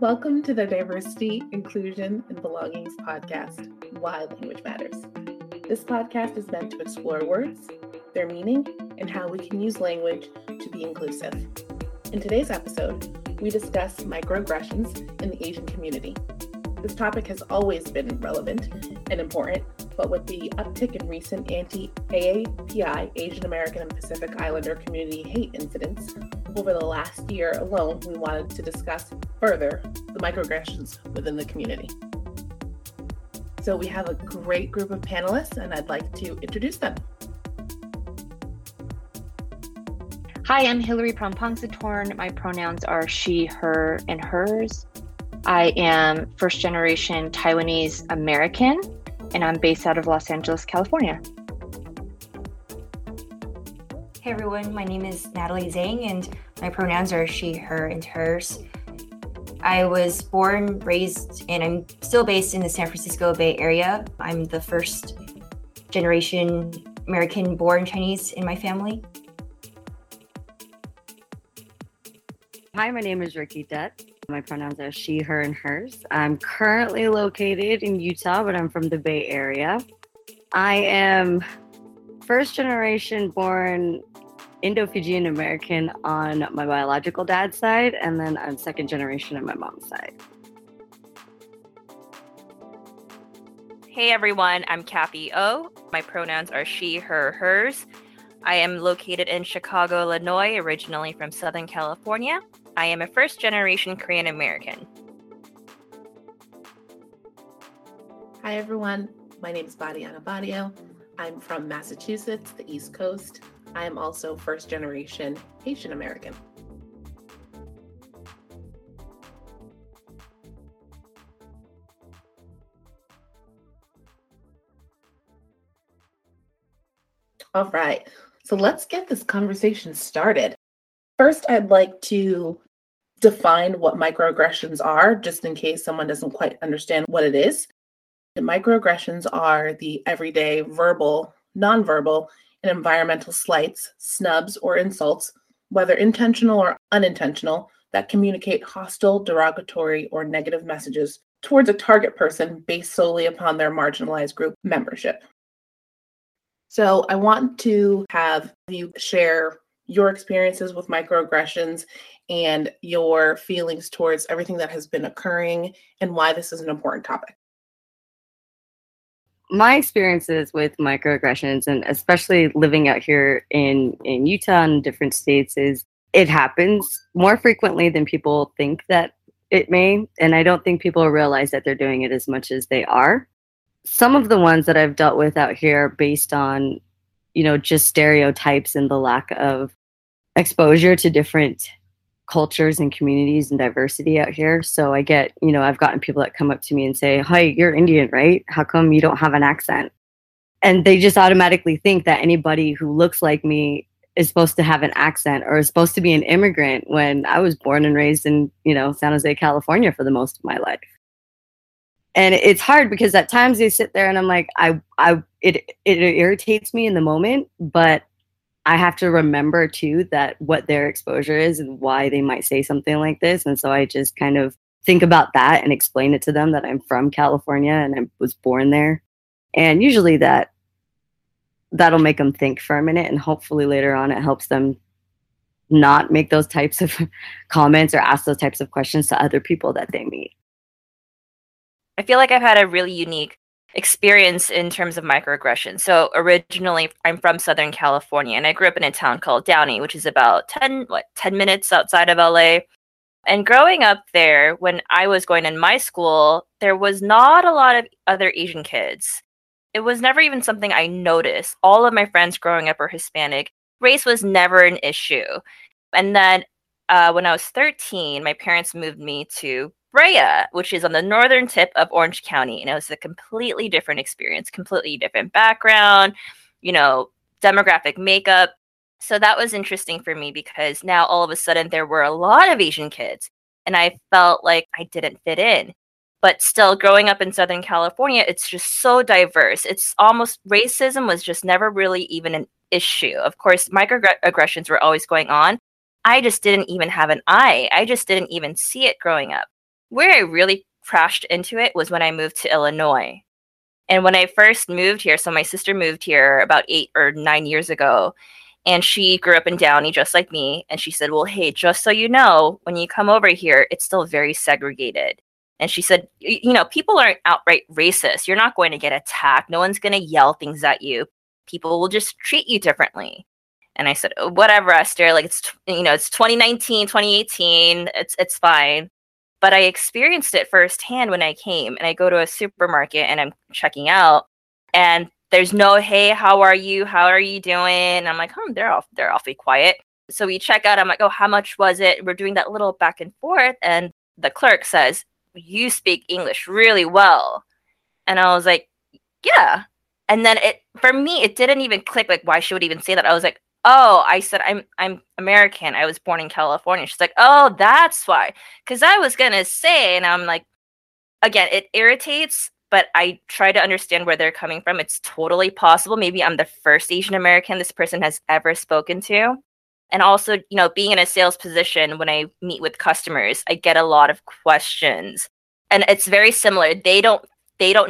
Welcome to the Diversity, Inclusion, and Belongings podcast, Why Language Matters. This podcast is meant to explore words, their meaning, and how we can use language to be inclusive. In today's episode, we discuss microaggressions in the Asian community. This topic has always been relevant and important, but with the uptick in recent anti-AAPI Asian American and Pacific Islander community hate incidents over the last year alone, we wanted to discuss further the microaggressions within the community. So we have a great group of panelists, and I'd like to introduce them. Hi, I'm Hilary Prompongsatorn. My pronouns are she, her, and hers. I am first-generation Taiwanese American, and I'm based out of Los Angeles, California. Hey everyone, my name is Natalie Zhang and my pronouns are she, her, and hers. I was born, raised, and I'm still based in the San Francisco Bay Area. I'm the first generation American-born Chinese in my family. Hi, my name is Ricky Dutt. My pronouns are she, her, and hers. I'm currently located in Utah, but I'm from the Bay Area. I am first generation born Indo-Fijian American on my biological dad's side, and then I'm second generation on my mom's side. Hey everyone, I'm Kathy O. My pronouns are she, her, hers. I am located in Chicago, Illinois, originally from Southern California. I am a first-generation Korean American. Hi, everyone. My name is Badiana Badio. I'm from Massachusetts, the East Coast. I am also first-generation Asian American. All right, so let's get this conversation started. First, I'd like to define what microaggressions are, just in case someone doesn't quite understand what it is. The microaggressions are the everyday verbal, nonverbal, and environmental slights, snubs, or insults, whether intentional or unintentional, that communicate hostile, derogatory, or negative messages towards a target person based solely upon their marginalized group membership. So I want to have you share your experiences with microaggressions and your feelings towards everything that has been occurring and why this is an important topic. My experiences with microaggressions, and especially living out here in Utah and different states, is it happens more frequently than people think that it may. And I don't think people realize that they're doing it as much as they are. Some of the ones that I've dealt with out here based on, you know, just stereotypes and the lack of exposure to different cultures and communities and diversity out here. So I get, you know, I've gotten people that come up to me and say, "Hi, you're Indian, right? How come you don't have an accent?" And they just automatically think that anybody who looks like me is supposed to have an accent or is supposed to be an immigrant, when I was born and raised in, you know, San Jose, California for the most of my life. And it's hard because at times they sit there and I'm like, it irritates me in the moment, but I have to remember too that what their exposure is and why they might say something like this. And so I just kind of think about that and explain it to them that I'm from California and I was born there. And usually that'll make them think for a minute, and hopefully later on it helps them not make those types of comments or ask those types of questions to other people that they meet. I feel like I've had a really unique experience in terms of microaggression. So originally, I'm from Southern California, and I grew up in a town called Downey, which is about 10 minutes outside of LA. And growing up there, when I was going in my school, there was not a lot of other Asian kids. It was never even something I noticed. All of my friends growing up are Hispanic. Race was never an issue. And then when I was 13, my parents moved me to Brea, which is on the northern tip of Orange County. And it was a completely different experience, completely different background, you know, demographic makeup. So that was interesting for me because now all of a sudden there were a lot of Asian kids and I felt like I didn't fit in. But still, growing up in Southern California, it's just so diverse. It's almost racism was just never really even an issue. Of course, microaggressions were always going on. I just didn't even have an eye. I just didn't even see it growing up. Where I really crashed into it was when I moved to Illinois. And when I first moved here, so my sister moved here about 8 or 9 years ago, and she grew up in Downey just like me. And she said, well, hey, just so you know, when you come over here, it's still very segregated. And she said, you know, people aren't outright racist. You're not going to get attacked. No one's going to yell things at you. People will just treat you differently. And I said, oh, whatever, Esther, like, it's, you know, it's 2019, 2018, it's fine. But I experienced it firsthand when I came, and I go to a supermarket and I'm checking out, and there's no, hey, how are you? How are you doing? And I'm like, oh, they're awfully quiet. So we check out. I'm like, oh, how much was it? We're doing that little back and forth. And the clerk says, you speak English really well. And I was like, yeah. And then it, for me, it didn't even click, like, why she would even say that. I was like, oh, I said, I'm American. I was born in California. She's like, oh, that's why. Because I was going to say, and I'm like, again, it irritates, but I try to understand where they're coming from. It's totally possible. Maybe I'm the first Asian American this person has ever spoken to. And also, you know, being in a sales position, when I meet with customers, I get a lot of questions. And it's very similar. They don't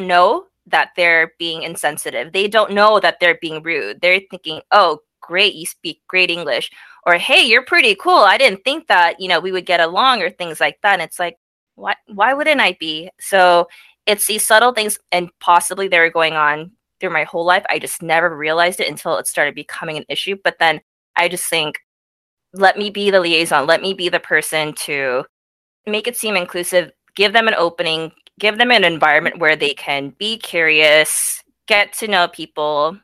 know that they're being insensitive. They don't know that they're being rude. They're thinking, oh, great, you speak great English, or hey, you're pretty cool. I didn't think that, you know, we would get along, or things like that. And it's like, why wouldn't I be? So it's these subtle things, and possibly they were going on through my whole life. I just never realized it until it started becoming an issue. But then I just think, let me be the liaison. Let me be the person to make it seem inclusive, give them an opening, give them an environment where they can be curious, get to know people.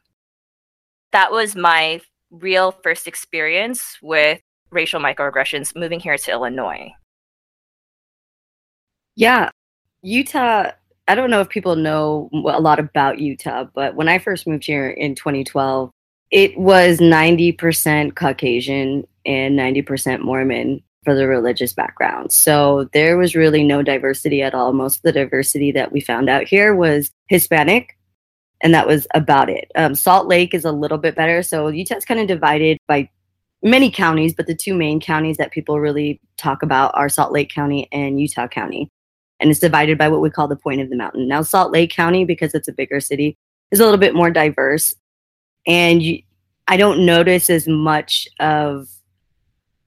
That was my real first experience with racial microaggressions moving here to Illinois. Yeah. Utah, I don't know if people know a lot about Utah, but when I first moved here in 2012, it was 90% Caucasian and 90% Mormon for the religious background. So there was really no diversity at all. Most of the diversity that we found out here was Hispanic. And that was about it. Salt Lake is a little bit better. So Utah's kind of divided by many counties, but the two main counties that people really talk about are Salt Lake County and Utah County. And it's divided by what we call the point of the mountain. Now, Salt Lake County, because it's a bigger city, is a little bit more diverse. And I don't notice as much of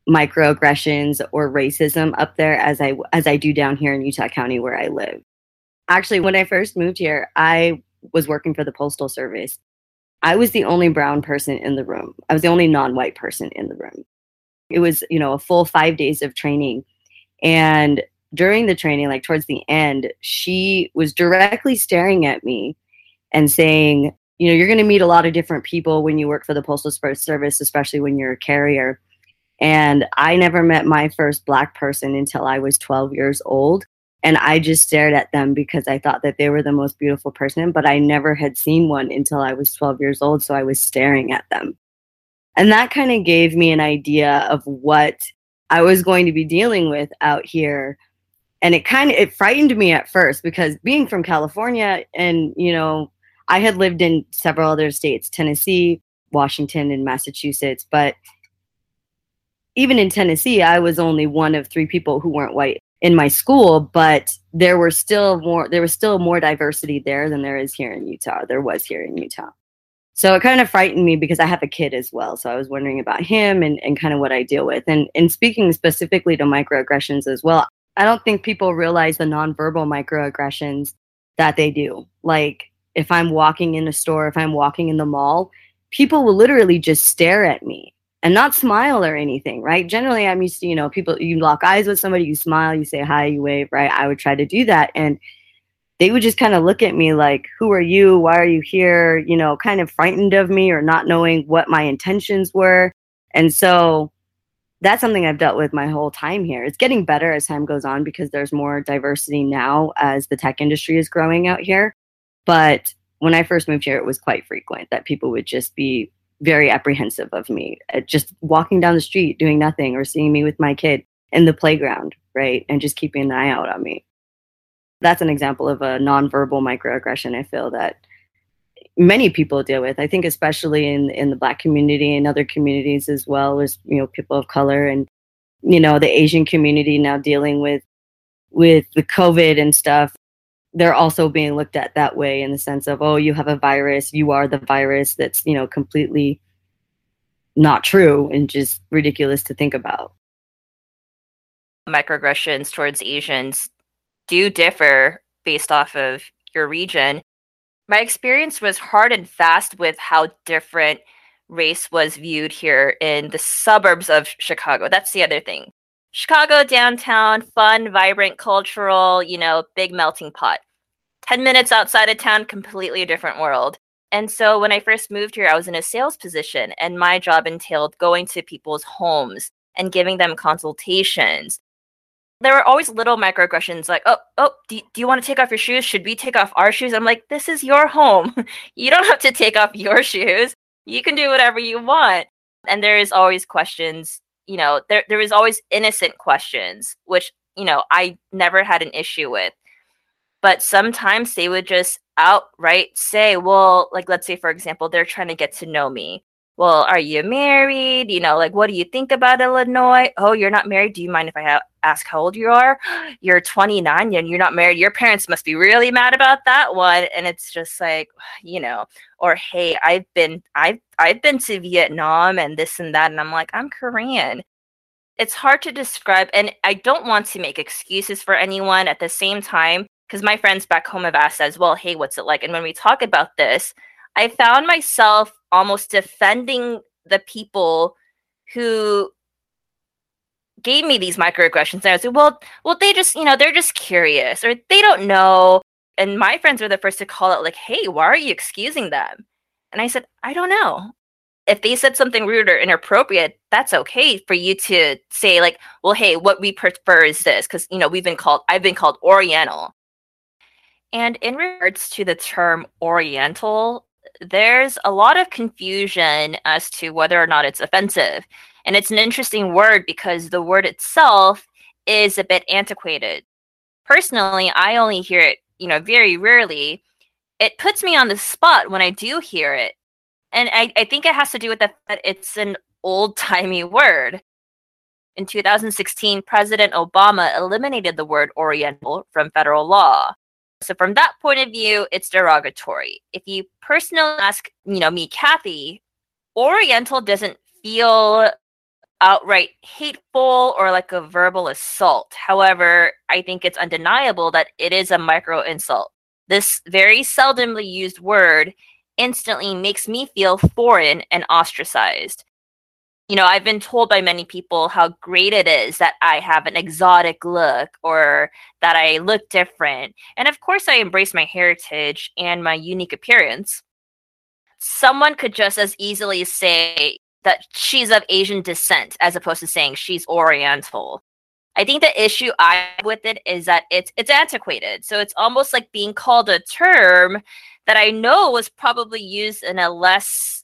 microaggressions or racism up there as I do down here in Utah County where I live. Actually, when I first moved here, I was working for the Postal Service. I was the only brown person in the room. I was the only non-white person in the room. It was, you know, a full 5 days of training. And during the training, like towards the end, she was directly staring at me and saying, you know, you're going to meet a lot of different people when you work for the Postal Service, especially when you're a carrier. And I never met my first black person until I was 12 years old. And I just stared at them because I thought that they were the most beautiful person, but I never had seen one until I was 12 years old. So I was staring at them. And that kind of gave me an idea of what I was going to be dealing with out here. And it frightened me at first because being from California and, you know, I had lived in several other states, Tennessee, Washington, and Massachusetts. But even in Tennessee, I was only one of three people who weren't white in my school, but there was still more diversity there than there is here in Utah. There was here in Utah. So it kind of frightened me because I have a kid as well. So I was wondering about him and kind of what I deal with. And speaking specifically to microaggressions as well, I don't think people realize the nonverbal microaggressions that they do. Like if I'm walking in a store, if I'm walking in the mall, people will literally just stare at me. And not smile or anything, right? Generally, I'm used to, you know, people, you lock eyes with somebody, you smile, you say hi, you wave, right? I would try to do that. And they would just kind of look at me like, who are you? Why are you here? You know, kind of frightened of me or not knowing what my intentions were. And so that's something I've dealt with my whole time here. It's getting better as time goes on because there's more diversity now as the tech industry is growing out here. But when I first moved here, it was quite frequent that people would just be very apprehensive of me, just walking down the street, doing nothing, or seeing me with my kid in the playground, right? And just keeping an eye out on me. That's an example of a nonverbal microaggression I feel that many people deal with. I think especially in the Black community and other communities as well as, you know, people of color and, you know, the Asian community now dealing with with the COVID and stuff, they're also being looked at that way in the sense of, oh, you have a virus, you are the virus. That's, you know, completely not true and just ridiculous to think about. Microaggressions towards Asians do differ based off of your region. My experience was hard and fast with how different race was viewed here in the suburbs of Chicago. That's the other thing. Chicago downtown, fun, vibrant, cultural, you know, big melting pot. 10 minutes outside of town, completely a different world. And so when I first moved here, I was in a sales position, and my job entailed going to people's homes and giving them consultations. There were always little microaggressions like, do you want to take off your shoes? Should we take off our shoes? I'm like, this is your home. You don't have to take off your shoes. You can do whatever you want. And there is always questions, you know, there is always innocent questions, which, you know, I never had an issue with. But sometimes they would just outright say, well, like, let's say, for example, they're trying to get to know me. Well, are you married? You know, like, what do you think about Illinois? Oh, you're not married. Do you mind if I ask how old you are? You're 29 and you're not married. Your parents must be really mad about that one. And it's just like, you know, or, hey, I've been to Vietnam and this and that. And I'm like, I'm Korean. It's hard to describe. And I don't want to make excuses for anyone at the same time, because my friends back home have asked as well, hey, what's it like? And when we talk about this, I found myself almost defending the people who gave me these microaggressions. And I was like, well, they just, you know, they're just curious, or they don't know. And my friends were the first to call out like, hey, why are you excusing them? And I said, I don't know. If they said something rude or inappropriate, that's okay for you to say like, well, hey, what we prefer is this. Because, you know, I've been called Oriental. And in regards to the term Oriental, there's a lot of confusion as to whether or not it's offensive. And it's an interesting word because the word itself is a bit antiquated. Personally, I only hear it, you know, very rarely. It puts me on the spot when I do hear it. And I think it has to do with the fact that it's an old-timey word. In 2016, President Obama eliminated the word Oriental from federal law. So from that point of view, it's derogatory. If you personally ask, you know, me, Kathy, Oriental doesn't feel outright hateful or like a verbal assault. However, I think it's undeniable that it is a micro insult. This very seldomly used word instantly makes me feel foreign and ostracized. You know, I've been told by many people how great it is that I have an exotic look or that I look different. And of course, I embrace my heritage and my unique appearance. Someone could just as easily say that she's of Asian descent as opposed to saying she's Oriental. I think the issue I have with it is that it's antiquated. So it's almost like being called a term that I know was probably used in a less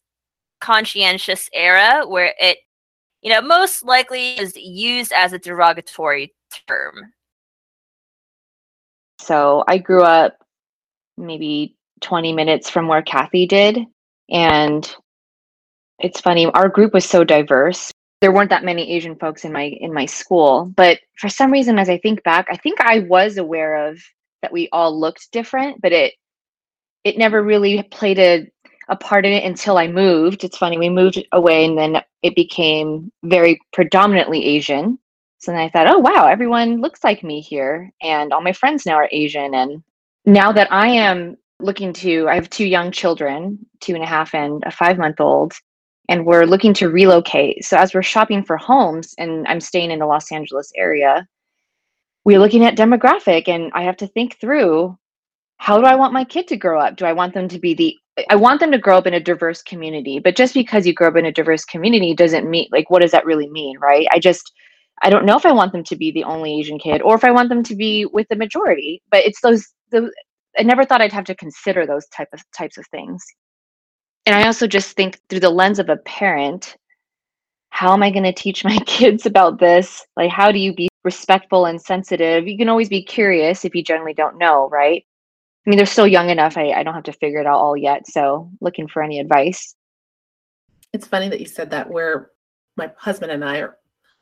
conscientious era where it, you know, most likely is used as a derogatory term. So I grew up maybe 20 minutes from where Kathy did. And it's funny, our group was so diverse. There weren't that many Asian folks in my school. But for some reason, as I think back, I think I was aware of that we all looked different, but it never really played a part in it until I moved. It's funny, we moved away and then it became very predominantly Asian. So then I thought, oh, wow, everyone looks like me here. And all my friends now are Asian. And now that I am I have 2 young children, 2.5 and a 5-month-old, and we're looking to relocate. So as we're shopping for homes, and I'm staying in the Los Angeles area, we're looking at demographic and I have to think through, how do I want my kid to grow up? Do I want them to be I want them to grow up in a diverse community, but just because you grow up in a diverse community doesn't mean, like, what does that really mean, right? I don't know if I want them to be the only Asian kid or if I want them to be with the majority, but it's those I never thought I'd have to consider those types of things. And I also just think through the lens of a parent, how am I going to teach my kids about this? Like, how do you be respectful and sensitive? You can always be curious if you generally don't know, right? I mean, they're still young enough. I don't have to figure it out all yet. So looking for any advice. It's funny that you said that, where my husband and I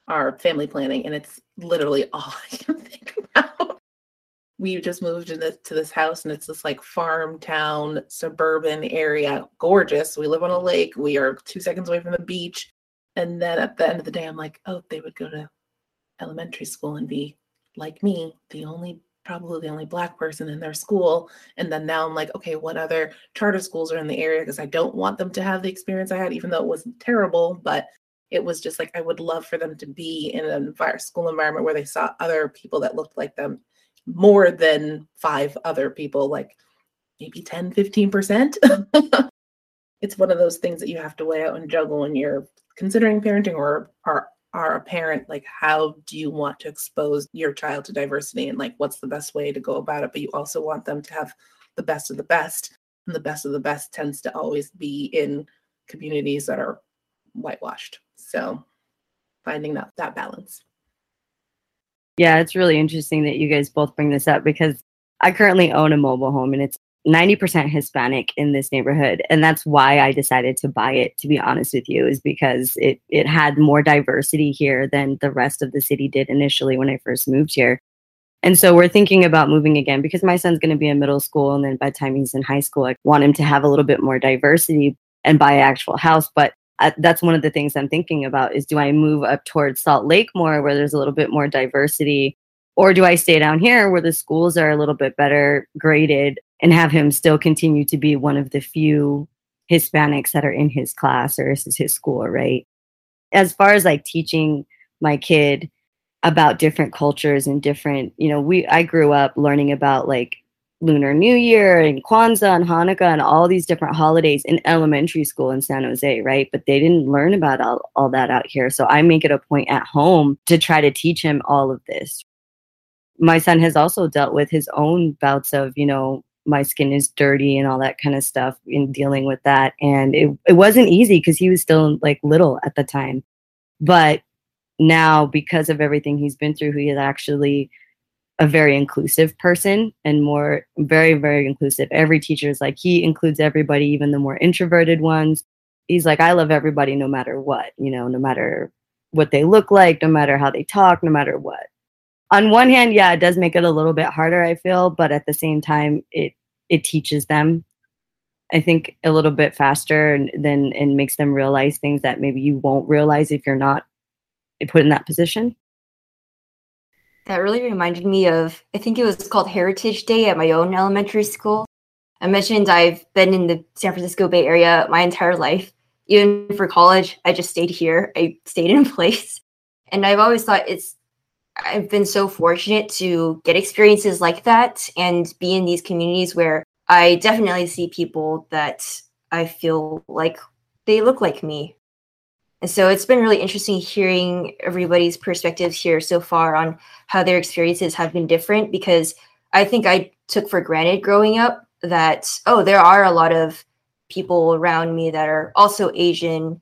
are family planning, and it's literally all I can think about. we just moved to this house, and it's this like farm town, suburban area, gorgeous. We live on a lake. We are 2 seconds away from the beach. And then at the end of the day, I'm like, oh, they would go to elementary school and be like me, probably the only Black person in their school. And then now I'm like, okay, what other charter schools are in the area? Because I don't want them to have the experience I had, even though it wasn't terrible, but it was just like, I would love for them to be in a school environment where they saw other people that looked like them, more than 5 other people, like maybe 10, 15%. It's one of those things that you have to weigh out and juggle when you're considering parenting or are a parent. Like, how do you want to expose your child to diversity, and like, what's the best way to go about it? But you also want them to have the best of the best, and the best of the best tends to always be in communities that are whitewashed. So finding that balance. Yeah, it's really interesting that you guys both bring this up, because I currently own a mobile home and it's 90% Hispanic in this neighborhood. And that's why I decided to buy it, to be honest with you, is because it had more diversity here than the rest of the city did initially when I first moved here. And so we're thinking about moving again because my son's going to be in middle school. And then by the time he's in high school, I want him to have a little bit more diversity and buy an actual house. But that's one of the things I'm thinking about is, do I move up towards Salt Lake more where there's a little bit more diversity, or do I stay down here where the schools are a little bit better graded and have him still continue to be one of the few Hispanics that are in his class or his school, right? As far as like teaching my kid about different cultures and different, I grew up learning about like Lunar New Year and Kwanzaa and Hanukkah and all these different holidays in elementary school in San Jose, right? But they didn't learn about all that out here. So I make it a point at home to try to teach him all of this. My son has also dealt with his own bouts of, my skin is dirty and all that kind of stuff in dealing with that. And it wasn't easy because he was still like little at the time. But now, because of everything he's been through, he is actually a very inclusive person, and very, very inclusive. Every teacher is like, he includes everybody, even the more introverted ones. He's like, I love everybody no matter what, no matter what they look like, no matter how they talk, no matter what. On one hand, yeah, it does make it a little bit harder, I feel, but at the same time, it teaches them, I think, a little bit faster and makes them realize things that maybe you won't realize if you're not put in that position. That really reminded me of, I think it was called Heritage Day at my own elementary school. I mentioned I've been in the San Francisco Bay Area my entire life. Even for college, I just stayed here. I stayed in place. And I've always thought I've been so fortunate to get experiences like that and be in these communities where I definitely see people that I feel like they look like me. And so it's been really interesting hearing everybody's perspectives here so far on how their experiences have been different, because I think I took for granted growing up that, there are a lot of people around me that are also Asian.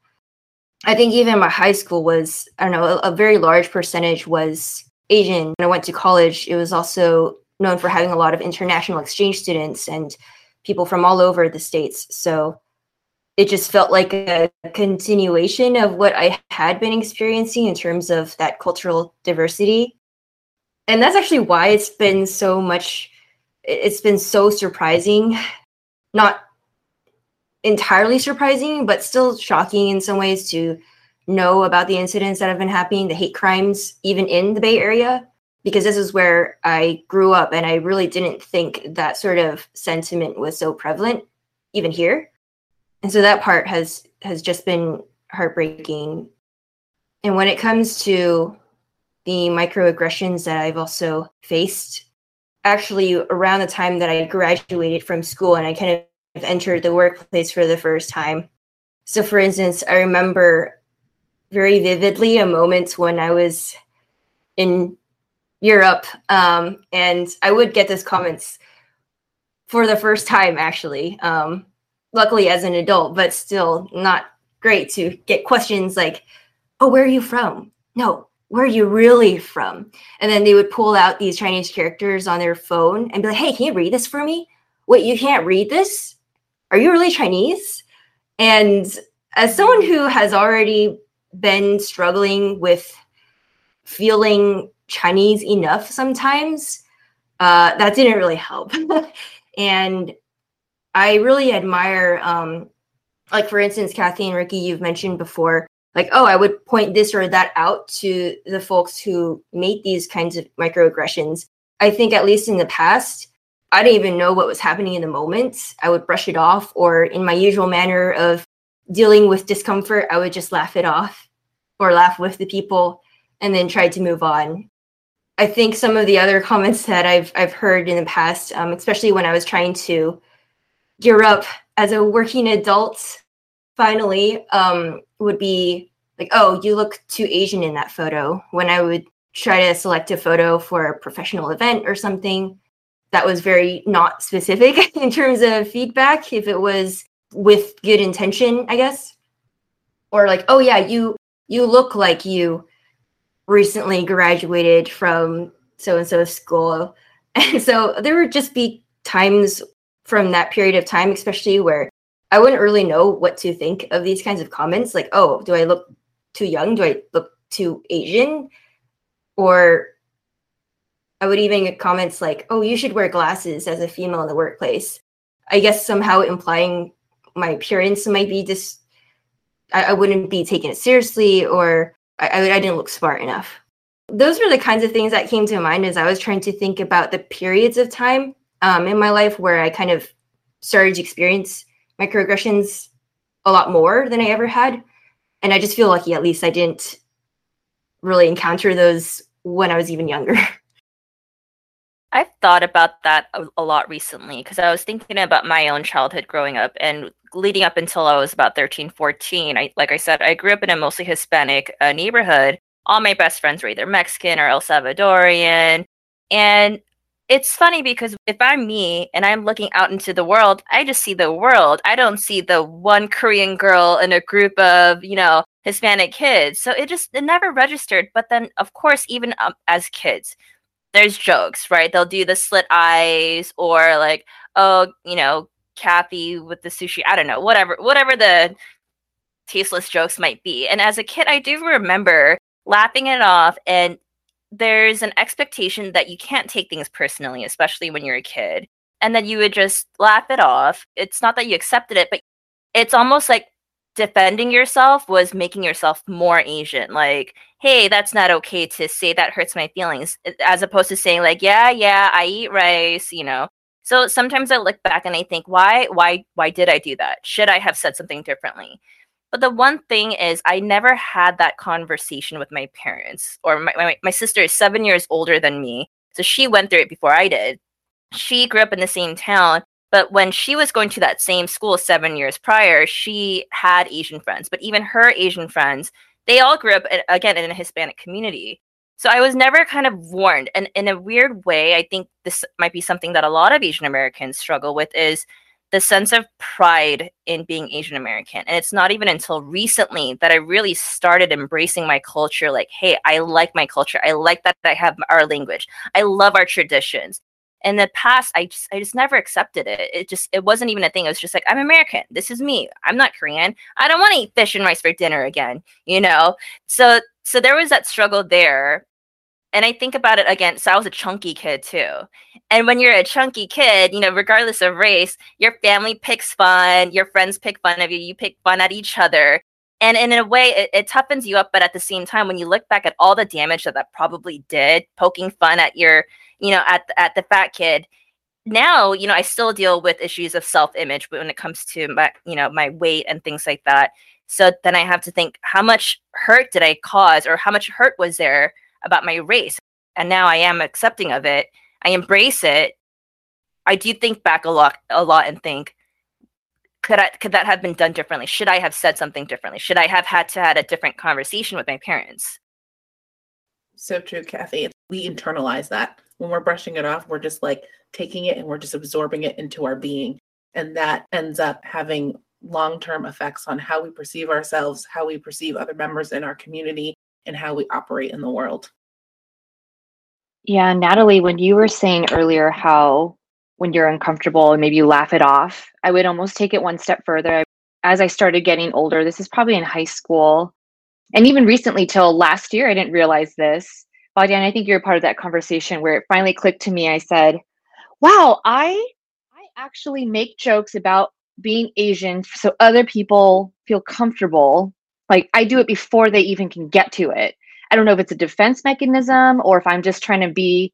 I think even my high school was, a very large percentage was Asian. When I went to college, it was also known for having a lot of international exchange students and people from all over the States. So it just felt like a continuation of what I had been experiencing in terms of that cultural diversity. And that's actually why it's been so surprising, not entirely surprising, but still shocking in some ways to know about the incidents that have been happening, the hate crimes, even in the Bay Area, because this is where I grew up and I really didn't think that sort of sentiment was so prevalent even here. And so that part has just been heartbreaking. And when it comes to the microaggressions that I've also faced, actually around the time that I graduated from school and I kind of entered the workplace for the first time. So for instance, I remember very vividly a moment when I was in Europe, and I would get these comments for the first time, actually. Luckily as an adult, but still not great to get questions like, oh, where are you from? No, where are you really from? And then they would pull out these Chinese characters on their phone and be like, hey, can you read this for me? Wait, you can't read this? Are you really Chinese? And as someone who has already been struggling with feeling Chinese enough sometimes, that didn't really help. And I really admire, like, for instance, Kathy and Ricky, you've mentioned before, like, oh, I would point this or that out to the folks who made these kinds of microaggressions. I think at least in the past, I didn't even know what was happening in the moment. I would brush it off, or in my usual manner of dealing with discomfort, I would just laugh it off or laugh with the people and then try to move on. I think some of the other comments that I've heard in the past, especially when I was trying to gear up as a working adult, finally, would be like, oh, you look too Asian in that photo. When I would try to select a photo for a professional event or something, that was very not specific in terms of feedback, if it was with good intention, I guess. Or like, oh yeah, you look like you recently graduated from so-and-so school. And so there would just be times from that period of time, especially, where I wouldn't really know what to think of these kinds of comments. Like, oh, do I look too young? Do I look too Asian? Or I would even get comments like, oh, you should wear glasses as a female in the workplace. I guess somehow implying my appearance might be just, I wouldn't be taking it seriously, or I didn't look smart enough. Those were the kinds of things that came to mind as I was trying to think about the periods of time in my life where I kind of started to experience microaggressions a lot more than I ever had. And I just feel lucky, at least I didn't really encounter those when I was even younger. I've thought about that a lot recently, because I was thinking about my own childhood growing up and leading up until I was about 13, 14. Like I said, I grew up in a mostly Hispanic neighborhood. All my best friends were either Mexican or El Salvadorian. And it's funny because if I'm me and I'm looking out into the world, I just see the world. I don't see the one Korean girl in a group of, Hispanic kids. So it never registered. But then, of course, even as kids, there's jokes, right? They'll do the slit eyes, or like, oh, Kathy with the sushi. I don't know, whatever the tasteless jokes might be. And as a kid, I do remember laughing it off. And there's an expectation that you can't take things personally, especially when you're a kid, and that you would just laugh it off. It's not that you accepted it, but it's almost like defending yourself was making yourself more Asian. Like, hey, that's not okay to say, that hurts my feelings, as opposed to saying like, yeah, I eat rice, So sometimes I look back and I think, why did I do that? Should I have said something differently? But the one thing is, I never had that conversation with my parents, or my sister is 7 years older than me, so she went through it before I did. She grew up in the same town, but when she was going to that same school 7 years prior, she had Asian friends. But even her Asian friends, they all grew up, again, in a Hispanic community. So I was never kind of warned. And in a weird way, I think this might be something that a lot of Asian Americans struggle with, is the sense of pride in being Asian American. And it's not even until recently that I really started embracing my culture. Like, hey, I like my culture. I like that I have our language. I love our traditions. In the past, I just never accepted it. It wasn't even a thing. It was just like, I'm American. This is me. I'm not Korean. I don't want to eat fish and rice for dinner again, So there was that struggle there. And I think about it again. So I was a chunky kid too. And when you're a chunky kid, regardless of race, your family picks fun, your friends pick fun of you, you pick fun at each other. And in a way, it toughens you up. But at the same time, when you look back at all the damage that probably did, poking fun at your, at the fat kid, now, I still deal with issues of self-image when it comes to my, my weight and things like that. So then I have to think, how much hurt did I cause, or how much hurt was there about my race? And now I am accepting of it. I embrace it. I do think back a lot and think, could that have been done differently? Should I have said something differently? Should I have had a different conversation with my parents? So true, Kathy. We internalize that. When we're brushing it off, we're just like taking it and we're just absorbing it into our being. And that ends up having long-term effects on how we perceive ourselves, how we perceive other members in our community, and how we operate in the world. Yeah, Natalie, when you were saying earlier how when you're uncomfortable and maybe you laugh it off, I would almost take it one step further. As I started getting older, this is probably in high school, and even recently till last year, I didn't realize this, Badiana, I think you're part of that conversation where it finally clicked to me. I said, wow, I actually make jokes about being Asian so other people feel comfortable. Like, I do it before they even can get to it. I don't know if it's a defense mechanism or if I'm just trying to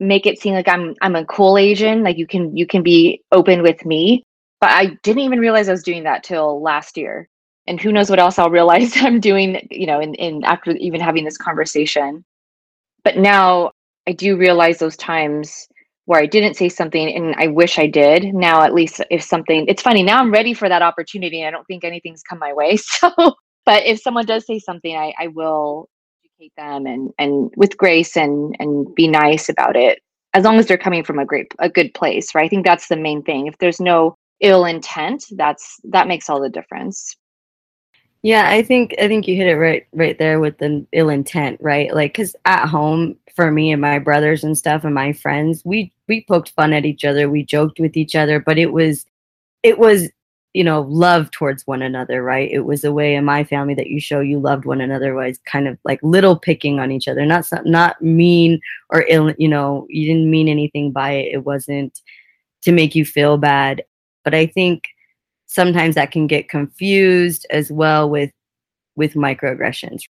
make it seem like I'm a cool Asian, like you can be open with me. But I didn't even realize I was doing that till last year. And who knows what else I'll realize I'm doing, in after even having this conversation. But now I do realize those times where I didn't say something and I wish I did. Now, at least if something, it's funny, now I'm ready for that opportunity. And I don't think anything's come my way. So, but if someone does say something, I will educate them and with grace and be nice about it, as long as they're coming from a good place, right? I think that's the main thing. If there's no ill intent, that makes all the difference. Yeah, I think you hit it right there with the ill intent, right? Like, because at home, for me and my brothers and stuff and my friends, we poked fun at each other, we joked with each other, but it was love towards one another, right? It was a way in my family that you show you loved one another, was kind of like little picking on each other, not mean or ill. You didn't mean anything by it. It wasn't to make you feel bad. But I think sometimes that can get confused as well with microaggressions.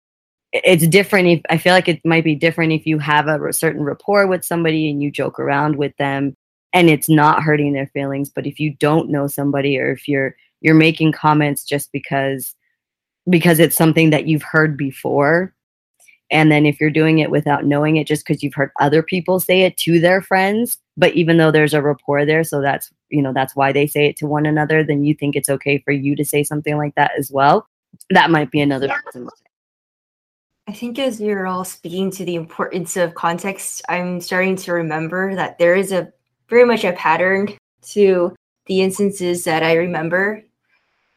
It's different. I feel like it might be different if you have a certain rapport with somebody and you joke around with them and it's not hurting their feelings. But if you don't know somebody, or if you're making comments just because it's something that you've heard before, and then if you're doing it without knowing it, just because you've heard other people say it to their friends, but even though there's a rapport there, so that's why they say it to one another, then you think it's okay for you to say something like that as well. That might be another reason. I think as you're all speaking to the importance of context, I'm starting to remember that there is a very much a pattern to the instances that I remember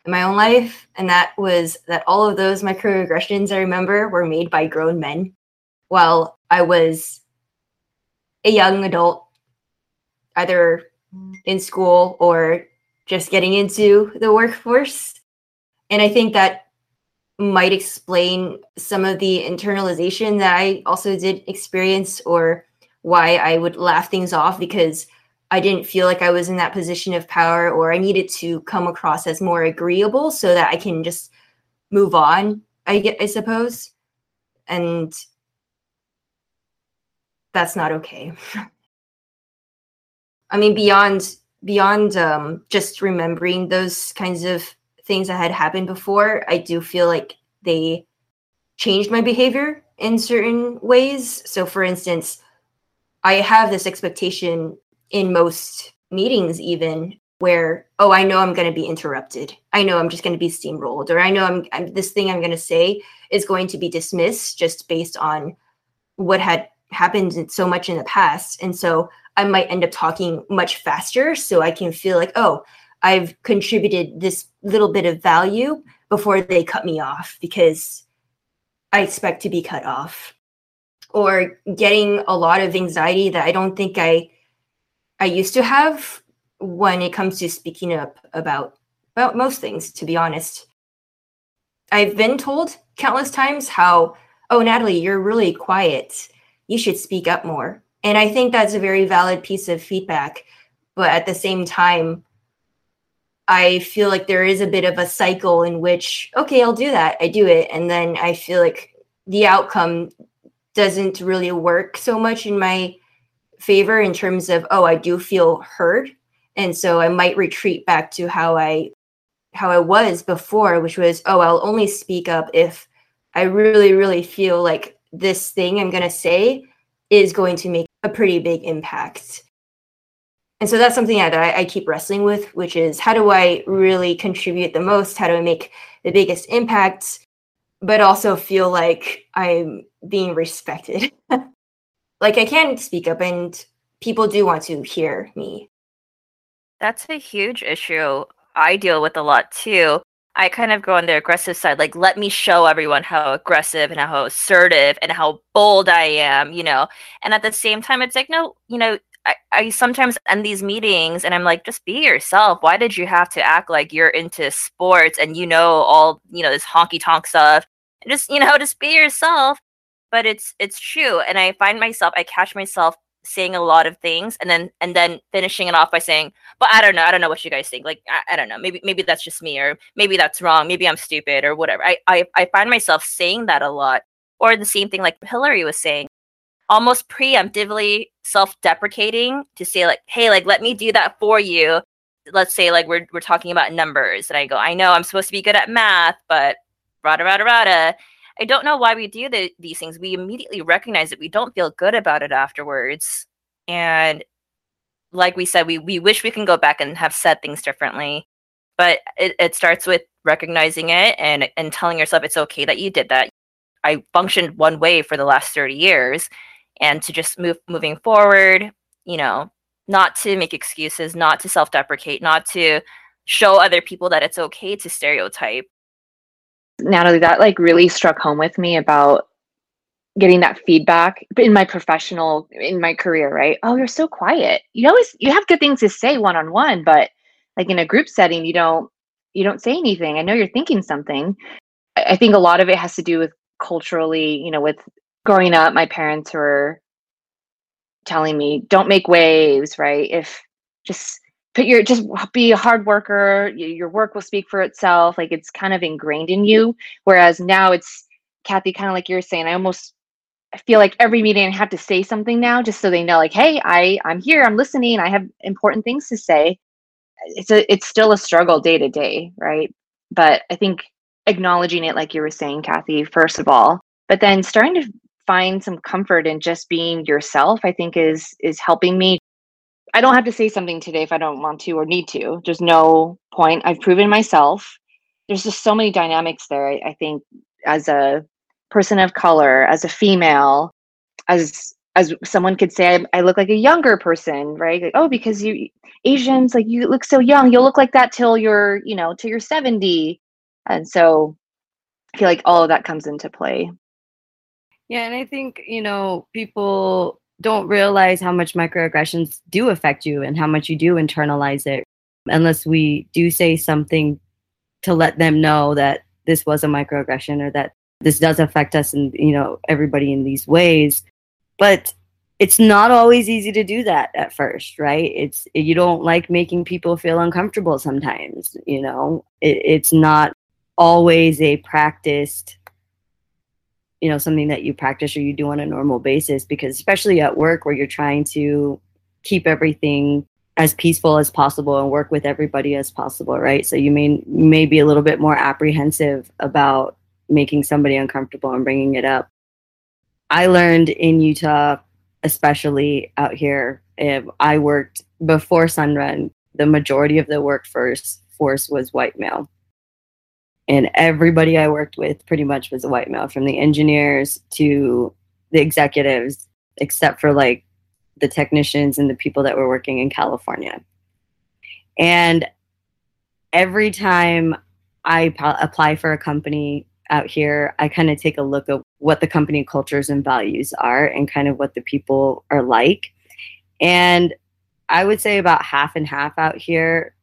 in my own life. And that was that all of those microaggressions I remember were made by grown men while I was a young adult, either in school or just getting into the workforce. And I think that might explain some of the internalization that I also did experience, or why I would laugh things off because I didn't feel like I was in that position of power, or I needed to come across as more agreeable so that I can just move on, I suppose. And that's not okay. I mean, beyond just remembering those kinds of things that had happened before, I do feel like they changed my behavior in certain ways. So, for instance, I have this expectation in most meetings even where, oh, I know I'm going to be interrupted. I know I'm just going to be steamrolled, or I know this thing I'm going to say is going to be dismissed just based on what had happened so much in the past. And so I might end up talking much faster so I can feel like, oh, I've contributed this little bit of value before they cut me off because I expect to be cut off. Or getting a lot of anxiety that I don't think I used to have when it comes to speaking up about most things, to be honest. I've been told countless times how, oh, Natalie, you're really quiet. You should speak up more. And I think that's a very valid piece of feedback. But at the same time, I feel like there is a bit of a cycle in which, okay, I'll do that. I do it. And then I feel like the outcome doesn't really work so much in my favor in terms of, oh, I do feel heard. And so I might retreat back to how I was before, which was, oh, I'll only speak up if I really, really feel like this thing I'm going to say is going to make a pretty big impact. And so that's something that I keep wrestling with, which is how do I really contribute the most? How do I make the biggest impact, but also feel like I'm being respected? Like, I can speak up and people do want to hear me. That's a huge issue I deal with a lot too. I kind of go on the aggressive side, like, let me show everyone how aggressive and how assertive and how bold I am, And at the same time, it's like, no, I sometimes end these meetings and I'm like, just be yourself. Why did you have to act like you're into sports and all, this honky tonk stuff? Just be yourself. But it's true. And I find myself, I catch myself saying a lot of things and then finishing it off by saying, but I don't know what you guys think. Like, I don't know, maybe that's just me, or maybe that's wrong. Maybe I'm stupid or whatever. I find myself saying that a lot, or the same thing like Hilary was saying, almost preemptively self-deprecating to say like, hey, like, let me do that for you. Let's say like we're talking about numbers, and I go, I know I'm supposed to be good at math, but rada. I don't know why we do these things. We immediately recognize that we don't feel good about it afterwards. And like we said, we wish we can go back and have said things differently. But it starts with recognizing it and telling yourself it's okay that you did that. I functioned one way for the last 30 years. And to just moving forward, you know, not to make excuses, not to self-deprecate, not to show other people that it's okay to stereotype. Natalie, that like really struck home with me about getting that feedback in my career, right? Oh, you're so quiet. You have good things to say one-on-one, but like in a group setting, you don't say anything. I know you're thinking something. I think a lot of it has to do with culturally, with growing up, my parents were telling me, don't make waves, right? Just be a hard worker. Your work will speak for itself. Like, it's kind of ingrained in you. Whereas now it's, Kathy, kind of like you're saying, I feel like every meeting I have to say something now, just so they know, like, hey, I'm here, I'm listening, I have important things to say. It's still a struggle day to day, right? But I think acknowledging it, like you were saying, Kathy, first of all, but then starting to find some comfort in just being yourself, I think is helping me. I don't have to say something today if I don't want to or need to. There's no point. I've proven myself. There's just so many dynamics there. I think as a person of color, as a female, as someone could say, I look like a younger person, right? Like, oh, because you Asians, like, you look so young. You'll look like that till you're, till you're 70. And so I feel like all of that comes into play. Yeah. And I think, people don't realize how much microaggressions do affect you and how much you do internalize it, unless we do say something to let them know that this was a microaggression or that this does affect us and, everybody in these ways. But it's not always easy to do that at first, right? You don't like making people feel uncomfortable sometimes, it's not always a practiced something that you practice or you do on a normal basis, because especially at work where you're trying to keep everything as peaceful as possible and work with everybody as possible, right? So you may be a little bit more apprehensive about making somebody uncomfortable and bringing it up. I learned in Utah, especially out here, I worked before Sunrun, the majority of the workforce was white male. And everybody I worked with pretty much was a white male, from the engineers to the executives, except for like the technicians and the people that were working in California. And every time I apply for a company out here, I kind of take a look at what the company cultures and values are and kind of what the people are like. And I would say about half and half out here,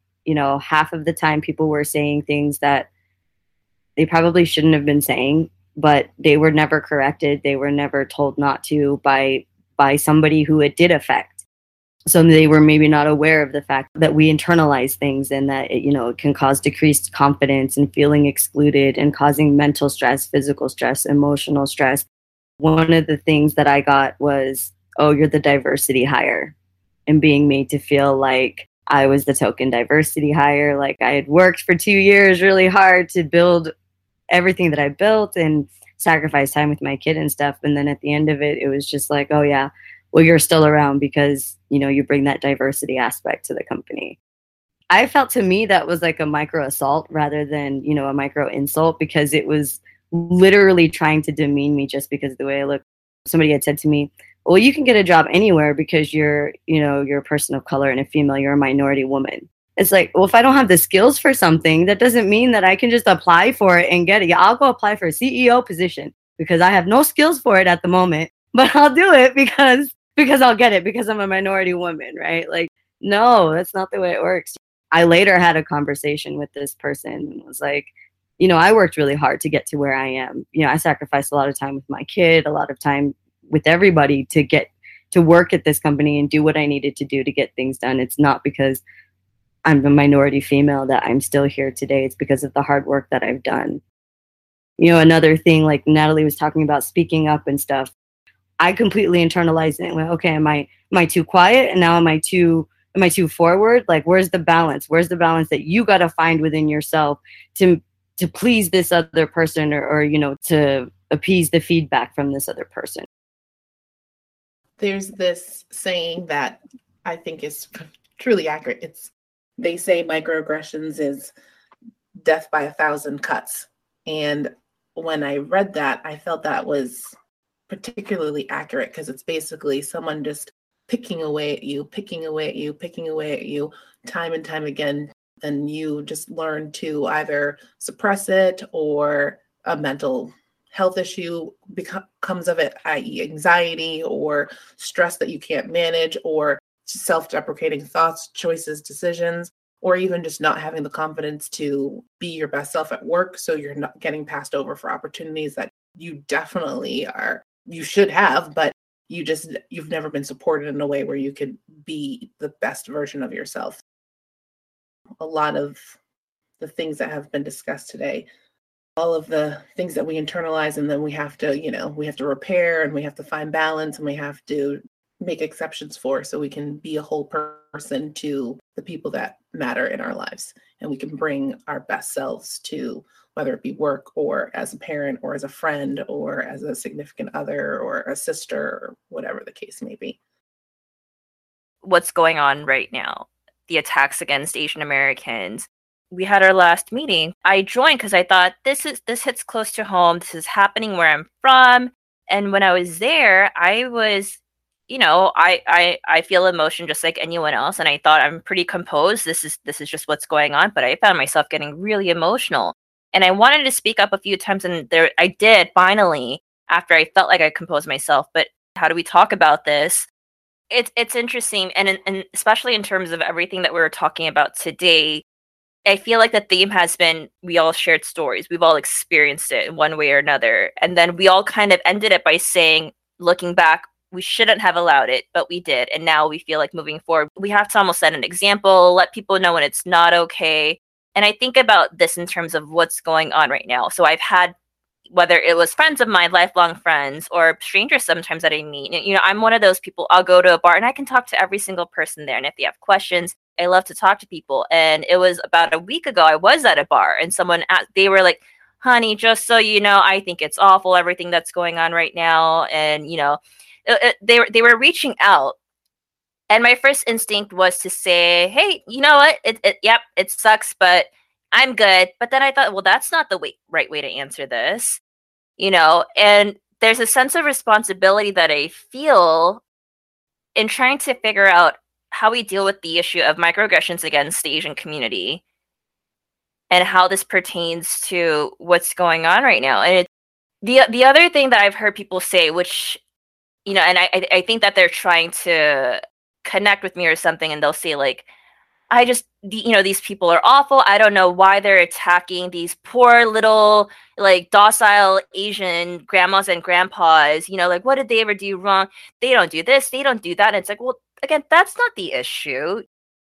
half of the time people were saying things that they probably shouldn't have been saying, but they were never corrected. They were never told not to by somebody who it did affect. So they were maybe not aware of the fact that we internalize things and that it can cause decreased confidence and feeling excluded and causing mental stress, physical stress, emotional stress. One of the things that I got was, oh, you're the diversity hire, and being made to feel like I was the token diversity hire. Like, I had worked for 2 years really hard to build everything that I built and sacrificed time with my kid and stuff. And then at the end of it, it was just like, oh yeah, well, you're still around because, you bring that diversity aspect to the company. I felt, to me, that was like a micro assault rather than, a micro insult, because it was literally trying to demean me just because of the way I look. Somebody had said to me, well, you can get a job anywhere because you're a person of color and a female, you're a minority woman. It's like, well, if I don't have the skills for something, that doesn't mean that I can just apply for it and get it. Yeah, I'll go apply for a CEO position because I have no skills for it at the moment, but I'll do it because I'll get it because I'm a minority woman, right? Like, no, that's not the way it works. I later had a conversation with this person and was like, you know, I worked really hard to get to where I am. You know, I sacrificed a lot of time with my kid, a lot of time with everybody to get to work at this company and do what I needed to do to get things done. It's not because I'm a minority female that I'm still here today. It's because of the hard work that I've done. You know, another thing, like Natalie was talking about speaking up and stuff. I completely internalized it and went, okay, am I too quiet? And now am I too forward? Like, where's the balance? Where's the balance that you got to find within yourself to please this other person or, you know, to appease the feedback from this other person? There's this saying that I think is truly accurate. They say microaggressions is death by 1,000 cuts. And when I read that, I felt that was particularly accurate because it's basically someone just picking away at you, picking away at you, picking away at you time and time again. And you just learn to either suppress it or a mental health issue comes of it, i.e. anxiety or stress that you can't manage or self-deprecating thoughts, choices, decisions, or even just not having the confidence to be your best self at work. So you're not getting passed over for opportunities that you definitely are, you should have, but you've never been supported in a way where you could be the best version of yourself. A lot of the things that have been discussed today, all of the things that we internalize and then we have to, you know, we have to repair and we have to find balance and we have to make exceptions for so we can be a whole person to the people that matter in our lives. And we can bring our best selves to whether it be work or as a parent or as a friend or as a significant other or a sister or whatever the case may be. What's going on right now? The attacks against Asian Americans. We had our last meeting. I joined because I thought this hits close to home. This is happening where I'm from. And when I was there, I was, you know, I feel emotion just like anyone else. And I thought I'm pretty composed. This is just what's going on. But I found myself getting really emotional. And I wanted to speak up a few times. And there I did finally after I felt like I composed myself. But how do we talk about this? It's interesting, and especially in terms of everything that we were talking about today, I feel like the theme has been we all shared stories. We've all experienced it in one way or another. And then we all kind of ended it by saying, looking back, we shouldn't have allowed it, but we did. And now we feel like moving forward, we have to almost set an example, let people know when it's not okay. And I think about this in terms of what's going on right now. So I've had, whether it was friends of mine, lifelong friends, or strangers sometimes that I meet. You know, I'm one of those people, I'll go to a bar and I can talk to every single person there. And if they have questions, I love to talk to people. And it was about a week ago, I was at a bar and someone asked, they were like, honey, just so you know, I think it's awful, everything that's going on right now. And, you know, they were reaching out. And my first instinct was to say, hey, you know what? Yep, it sucks, but I'm good. But then I thought, well, that's not the right way to answer this, you know, and there's a sense of responsibility that I feel in trying to figure out how we deal with the issue of microaggressions against the Asian community and how this pertains to what's going on right now. And the other thing that I've heard people say, which, you know, and I think that they're trying to connect with me or something, and they'll say like, I just, you know, these people are awful. I don't know why they're attacking these poor little, like, docile Asian grandmas and grandpas. You know, like, what did they ever do wrong? They don't do this. They don't do that. And it's like, well, again, that's not the issue.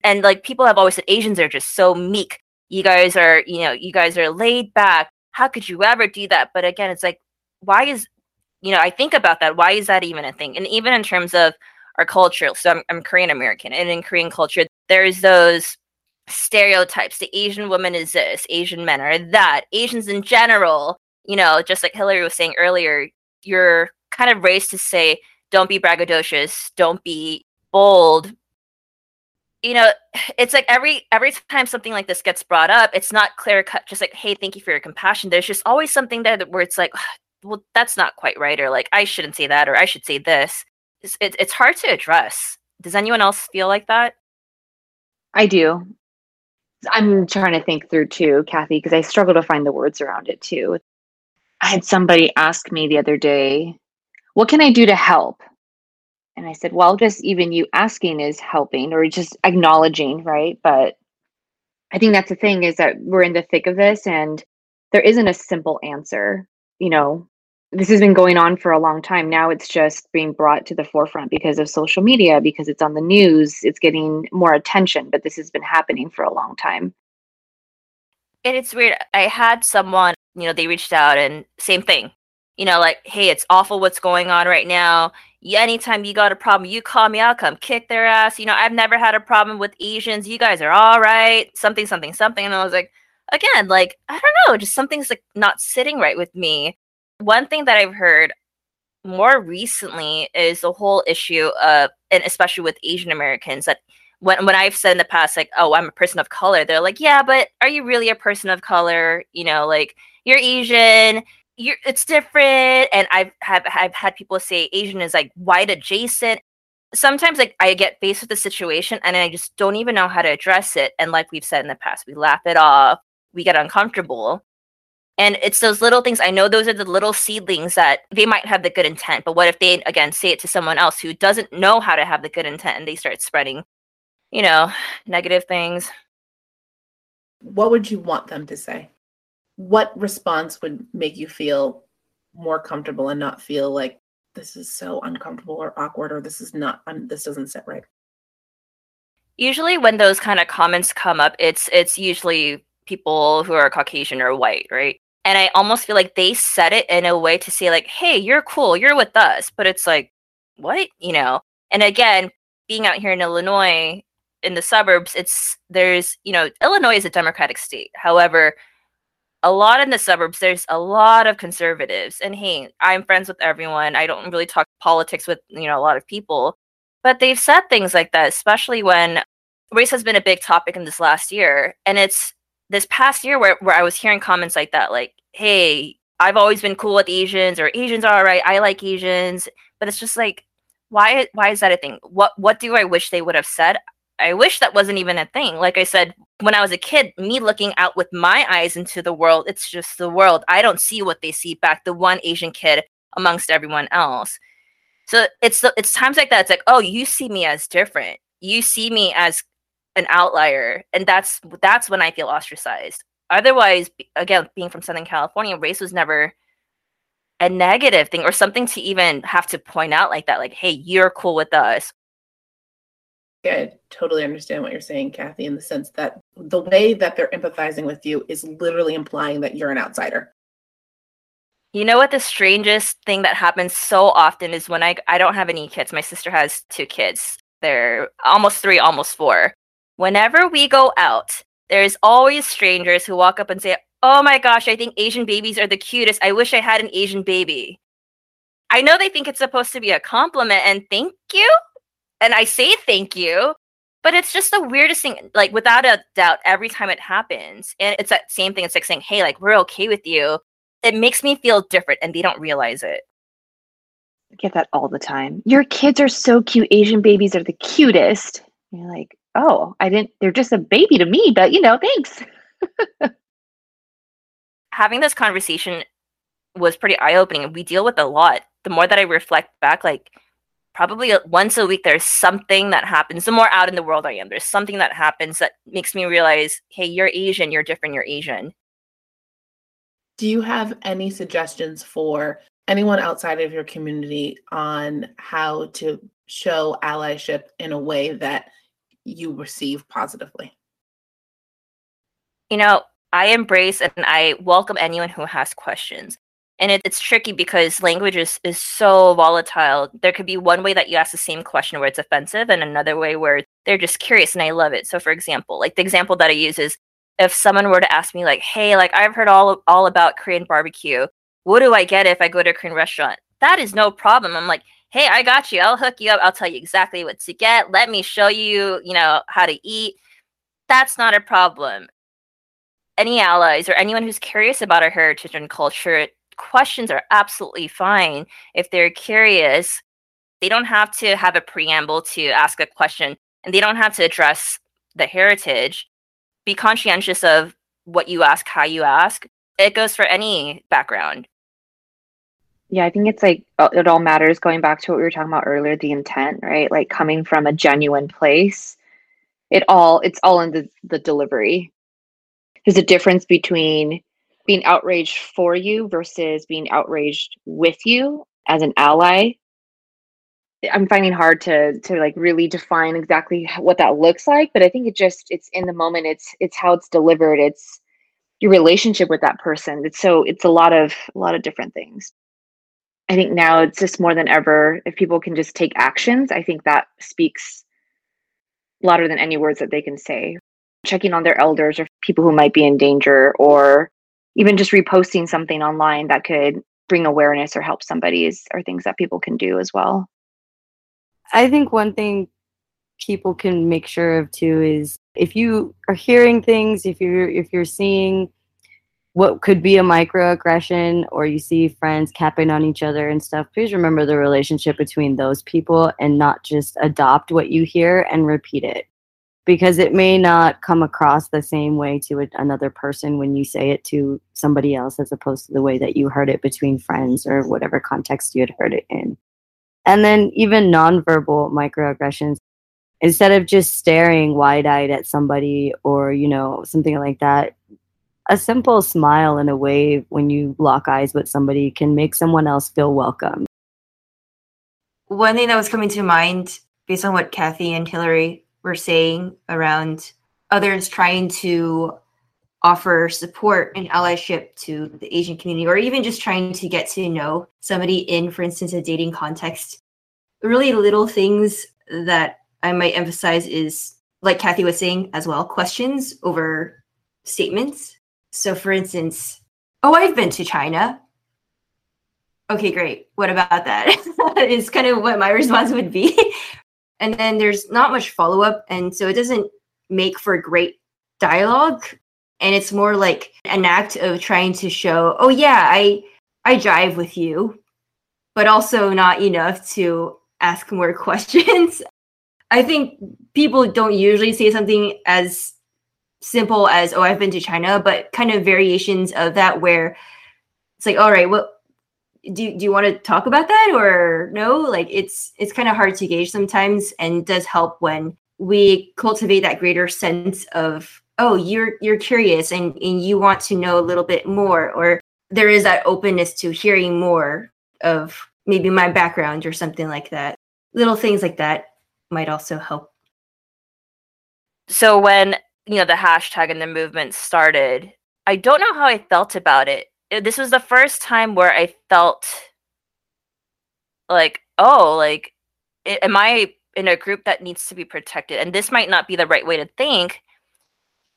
And, like, people have always said, Asians are just so meek. You guys are, you know, you guys are laid back. How could you ever do that? But, again, it's like, why is, you know, I think about that. Why is that even a thing? And even in terms of our culture, so I'm Korean American, and in Korean culture, there's those stereotypes. The Asian woman is this, Asian men are that, Asians in general, you know, just like Hilary was saying earlier, you're kind of raised to say, don't be braggadocious, don't be bold. You know, it's like every time something like this gets brought up, it's not clear cut, just like, hey, thank you for your compassion. There's just always something there where it's like, well, that's not quite right, or like, I shouldn't say that, or I should say this. It's hard to address. Does anyone else feel like that? I do. I'm trying to think through too, Kathy, because I struggle to find the words around it too. I had somebody ask me the other day, what can I do to help? And I said, well, just even you asking is helping, or just acknowledging, right? But I think that's the thing, is that we're in the thick of this and there isn't a simple answer. You know, this has been going on for a long time. Now it's just being brought to the forefront because of social media, because it's on the news, it's getting more attention, but this has been happening for a long time. And it's weird. I had someone, you know, they reached out and same thing. You know, like, hey, it's awful what's going on right now. Yeah, anytime you got a problem, you call me, I'll come kick their ass. You know, I've never had a problem with Asians. You guys are all right. Something, something, something. And I was like, again, like, I don't know, just something's like not sitting right with me. One thing that I've heard more recently is the whole issue of, and especially with Asian Americans, that when I've said in the past, like, oh, I'm a person of color, they're like, yeah, but are you really a person of color? You know, like, you're Asian. It's different. And I've had people say Asian is like white adjacent. Sometimes like I get faced with the situation and I just don't even know how to address it. And like we've said in the past, we laugh it off, we get uncomfortable. And it's those little things. I know those are the little seedlings that they might have the good intent, but what if they, again, say it to someone else who doesn't know how to have the good intent and they start spreading, you know, negative things? What would you want them to say? What response would make you feel more comfortable and not feel like this is so uncomfortable or awkward, or this is not, this doesn't sit right? Usually when those kind of comments come up, it's usually people who are Caucasian or white, right? And I almost feel like they said it in a way to say like, hey, you're cool, you're with us. But it's like, what? You know? And again, being out here in Illinois, in the suburbs, there's, you know, Illinois is a Democratic state. However, a lot in the suburbs, there's a lot of conservatives. And hey, I'm friends with everyone. I don't really talk politics with, you know, a lot of people. But they've said things like that, especially when race has been a big topic in this last year. And it's this past year where I was hearing comments like that, like, hey, I've always been cool with Asians, or Asians are all right, I like Asians. But it's just like, why is that a thing? What do I wish they would have said? I wish that wasn't even a thing. Like I said, when I was a kid, me looking out with my eyes into the world, it's just the world. I don't see what they see back, the one Asian kid amongst everyone else. So it's times like that. It's like, oh, you see me as different. You see me as an outlier. And that's when I feel ostracized. Otherwise, again, being from Southern California, race was never a negative thing or something to even have to point out like that. Like, hey, you're cool with us. I totally understand what you're saying, Kathy, in the sense that the way that they're empathizing with you is literally implying that you're an outsider. You know what the strangest thing that happens so often is when I don't have any kids. My sister has 2 kids. They're almost 3, almost 4. Whenever we go out, there's always strangers who walk up and say, oh my gosh, I think Asian babies are the cutest. I wish I had an Asian baby. I know they think it's supposed to be a compliment and thank you. And I say thank you, but it's just the weirdest thing, like without a doubt, every time it happens. And it's that same thing. It's like saying, hey, like, we're okay with you. It makes me feel different and they don't realize it. I get that all the time. Your kids are so cute. Asian babies are the cutest. And you're like, oh, they're just a baby to me, but you know, thanks. Having this conversation was pretty eye-opening. We deal with a lot. The more that I reflect back, like, probably once a week, there's something that happens. The more out in the world I am, there's something that happens that makes me realize, hey, you're Asian, you're different, you're Asian. Do you have any suggestions for anyone outside of your community on how to show allyship in a way that you receive positively? You know, I embrace and I welcome anyone who has questions. And it's tricky because language is so volatile. There could be one way that you ask the same question where it's offensive and another way where they're just curious, and I love it. So for example, like the example that I use is if someone were to ask me like, hey, like I've heard all about Korean barbecue. What do I get if I go to a Korean restaurant? That is no problem. I'm like, hey, I got you. I'll hook you up. I'll tell you exactly what to get. Let me show you, you know, how to eat. That's not a problem. Any allies or anyone who's curious about our heritage and culture, questions are absolutely fine. If they're curious, they don't have to have a preamble to ask a question, and they don't have to address the heritage. Be conscientious of what you ask, how you ask. It goes for any background. Yeah, I think it's like, it all matters, going back to what we were talking about earlier, the intent, right? Like coming from a genuine place, it's all in the delivery. There's a difference between being outraged for you versus being outraged with you as an ally, I'm finding hard to like really define exactly what that looks like. But I think it just, it's in the moment, it's how it's delivered. It's your relationship with that person. It's so, it's a lot of different things. I think now it's just more than ever, if people can just take actions, I think that speaks louder than any words that they can say. Checking on their elders or people who might be in danger, or even just reposting something online that could bring awareness or help somebody are things that people can do as well. I think one thing people can make sure of too is if you are hearing things, if you're seeing what could be a microaggression, or you see friends capping on each other and stuff, please remember the relationship between those people and not just adopt what you hear and repeat it. Because it may not come across the same way to another person when you say it to somebody else as opposed to the way that you heard it between friends or whatever context you had heard it in. And then even nonverbal microaggressions, instead of just staring wide-eyed at somebody or, something like that, a simple smile and a wave when you lock eyes with somebody can make someone else feel welcome. One thing that was coming to mind based on what Kathy and Hilary were saying around others trying to offer support and allyship to the Asian community, or even just trying to get to know somebody in, for instance, a dating context, really little things that I might emphasize is, like Kathy was saying as well, questions over statements. So for instance, oh, I've been to China. Okay, great. What about that? Is kind of what my response would be. And then there's not much follow-up. And so it doesn't make for great dialogue. And it's more like an act of trying to show, oh yeah, I jive with you, but also not enough to ask more questions. I think people don't usually say something as simple as, oh, I've been to China, but kind of variations of that where it's like, all right, well, do you want to talk about that or no? Like it's kind of hard to gauge sometimes, and it does help when we cultivate that greater sense of, oh, you're curious and you want to know a little bit more, or there is that openness to hearing more of maybe my background or something like that. Little things like that might also help. So when the hashtag and the movement started, I don't know how I felt about it. This was the first time where I felt like, oh, like, am I in a group that needs to be protected? And this might not be the right way to think,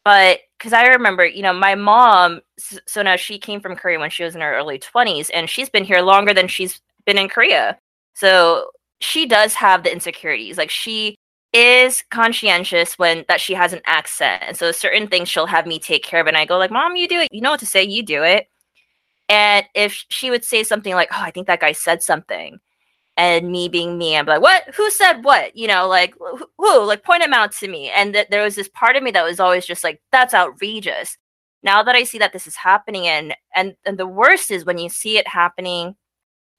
but because I remember, my mom, so now she came from Korea when she was in her early 20s, and she's been here longer than she's been in Korea. So she does have the insecurities. Like, she is conscientious when that she has an accent. And so certain things she'll have me take care of. And I go like, Mom, you do it. You know what to say. You do it. And if she would say something like, oh, I think that guy said something, and me being me, I'm like, what? Who said what? Like, who? Like, point him out to me. And there was this part of me that was always just like, that's outrageous. Now that I see that this is happening, and the worst is when you see it happening,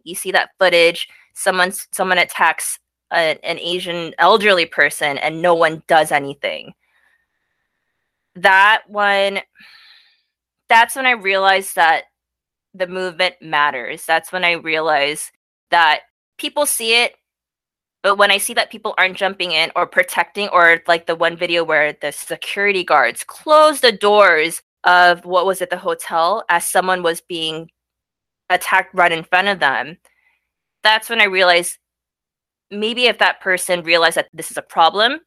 you see that footage, someone attacks an Asian elderly person and no one does anything. That's when I realized that the movement matters. That's when I realized that people see it, but when I see that people aren't jumping in or protecting, or like the one video where the security guards closed the doors of, what was it, the hotel, as someone was being attacked right in front of them, that's when I realized maybe if that person realized that this is a problem,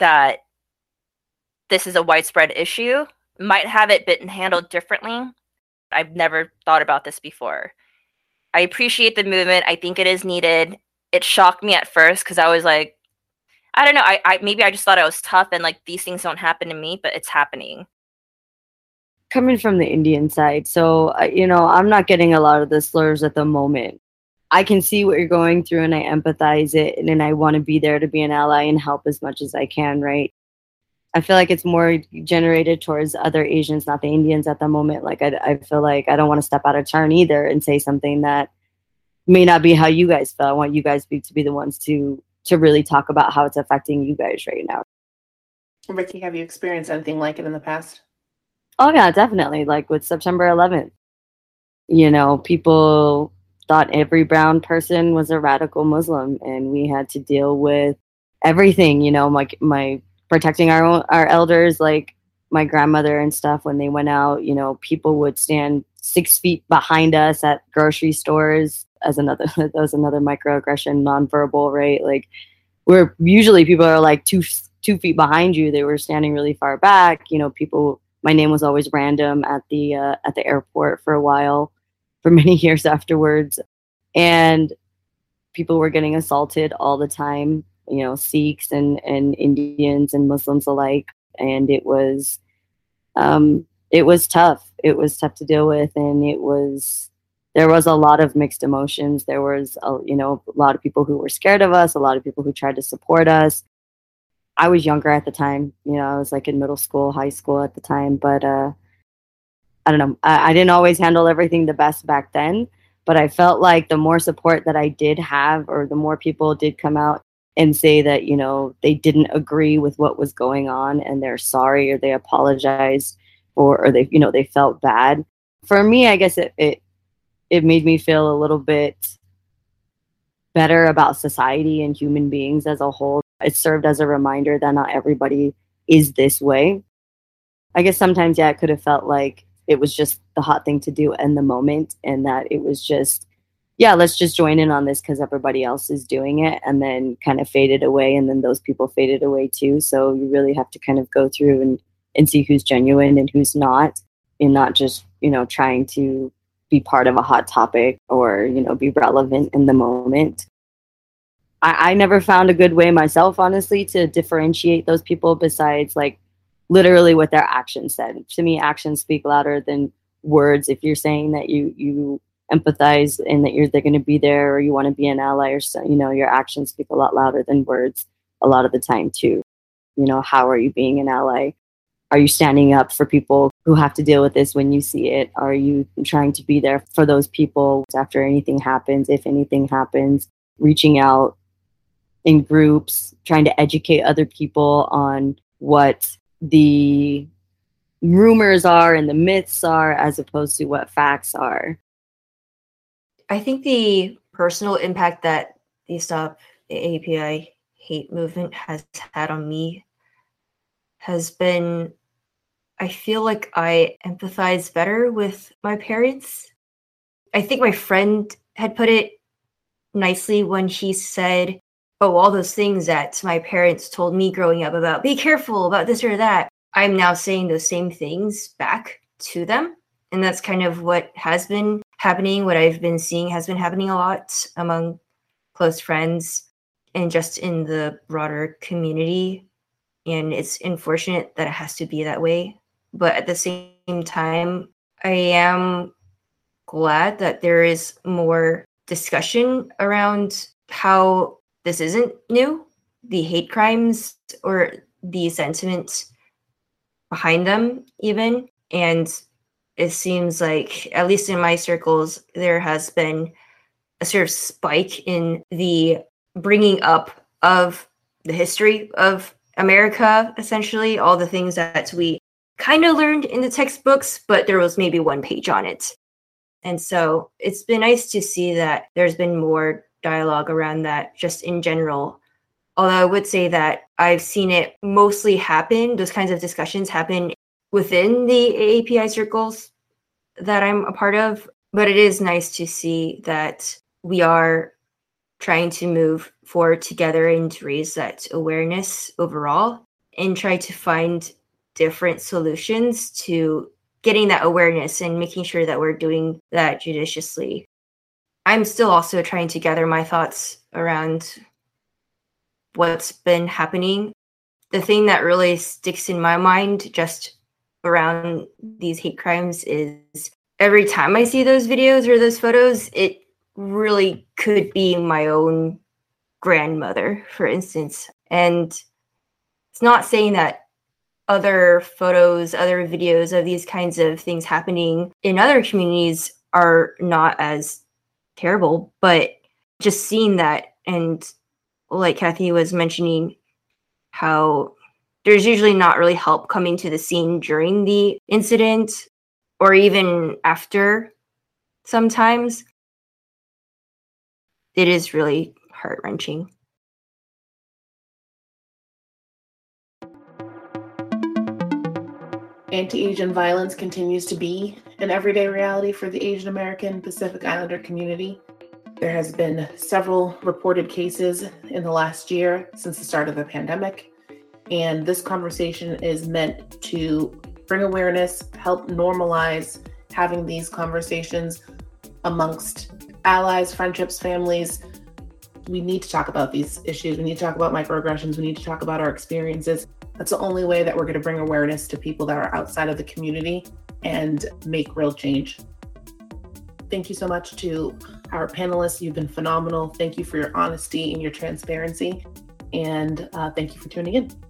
that this is a widespread issue, might have it been handled differently. I've never thought about this before. I appreciate the movement. I think it is needed. It shocked me at first because I was like, I don't know. I maybe I just thought I was tough and like these things don't happen to me, but it's happening. Coming from the Indian side, so I'm not getting a lot of the slurs at the moment. I can see what you're going through and I empathize it, and then I want to be there to be an ally and help as much as I can, right? I feel like it's more generated towards other Asians, not the Indians at the moment. Like, I feel like I don't want to step out of turn either and say something that may not be how you guys feel. I want you guys to be the ones to really talk about how it's affecting you guys right now. Ricky, have you experienced anything like it in the past? Oh, yeah, definitely. Like with September 11th, people thought every brown person was a radical Muslim, and we had to deal with everything, my protecting our elders, like my grandmother and stuff. When they went out, people would stand 6 feet behind us at grocery stores. That was another microaggression, nonverbal, right? Like, where usually people are like two feet behind you, they were standing really far back. My name was always random at the airport for a while, for many years afterwards, and people were getting assaulted all the time. Sikhs and Indians and Muslims alike, and it was tough. It was tough to deal with, and there was a lot of mixed emotions. There was a lot of people who were scared of us, a lot of people who tried to support us. I was younger at the time, I was like in middle school, high school at the time, but I don't know, I didn't always handle everything the best back then, but I felt like the more support that I did have, or the more people did come out and say that, they didn't agree with what was going on and they're sorry, or they apologized, or they, they felt bad. For me, I guess it made me feel a little bit better about society and human beings as a whole. It served as a reminder that not everybody is this way. I guess sometimes, yeah, it could have felt like it was just the hot thing to do in the moment, and that it was just, yeah, let's just join in on this because everybody else is doing it, and then kind of faded away, and then those people faded away too. So you really have to kind of go through and see who's genuine and who's not, and not just, trying to be part of a hot topic or, be relevant in the moment. I never found a good way myself, honestly, to differentiate those people besides like literally what their actions said. To me, actions speak louder than words. If you're saying that you empathize and that they're going to be there, or you want to be an ally, or so, your actions speak a lot louder than words a lot of the time too. How are you being an ally? Are you standing up for people who have to deal with this when you see it? Are you trying to be there for those people after anything happens, if anything happens, reaching out in groups, trying to educate other people on what the rumors are and the myths are, as opposed to what facts are? I think the personal impact that the Stop the AAPI Hate movement has had on me has been, I feel like I empathize better with my parents. I think my friend had put it nicely when he said, "Oh, all those things that my parents told me growing up about, be careful about this or that, I'm now saying those same things back to them." And that's kind of what has been happening. What I've been seeing has been happening a lot among close friends and just in the broader community. And it's unfortunate that it has to be that way. But at the same time, I am glad that there is more discussion around how this isn't new, the hate crimes or the sentiment behind them even. And it seems like, at least in my circles, there has been a sort of spike in the bringing up of the history of America, essentially, all the things that we kind of learned in the textbooks, but there was maybe one page on it. And so it's been nice to see that there's been more dialogue around that just in general. Although I would say that I've seen it mostly happen, those kinds of discussions happen within the AAPI circles that I'm a part of. But it is nice to see that we are trying to move forward together and to raise that awareness overall and try to find different solutions to getting that awareness and making sure that we're doing that judiciously. I'm still also trying to gather my thoughts around what's been happening. The thing that really sticks in my mind just around these hate crimes is every time I see those videos or those photos, it really could be my own grandmother, for instance. And it's not saying that other photos, other videos of these kinds of things happening in other communities are not as terrible, but just seeing that, and like Kathy was mentioning, how there's usually not really help coming to the scene during the incident or even after sometimes. It is really heart-wrenching. Anti-Asian violence continues to be an everyday reality for the Asian American Pacific Islander community. There has been several reported cases in the last year since the start of the pandemic, and this conversation is meant to bring awareness, help normalize having these conversations amongst allies, friendships, families. We need to talk about these issues. We need to talk about microaggressions. We need to talk about our experiences. That's the only way that we're going to bring awareness to people that are outside of the community and make real change. Thank you so much to our panelists. You've been phenomenal. Thank you for your honesty and your transparency. And thank you for tuning in.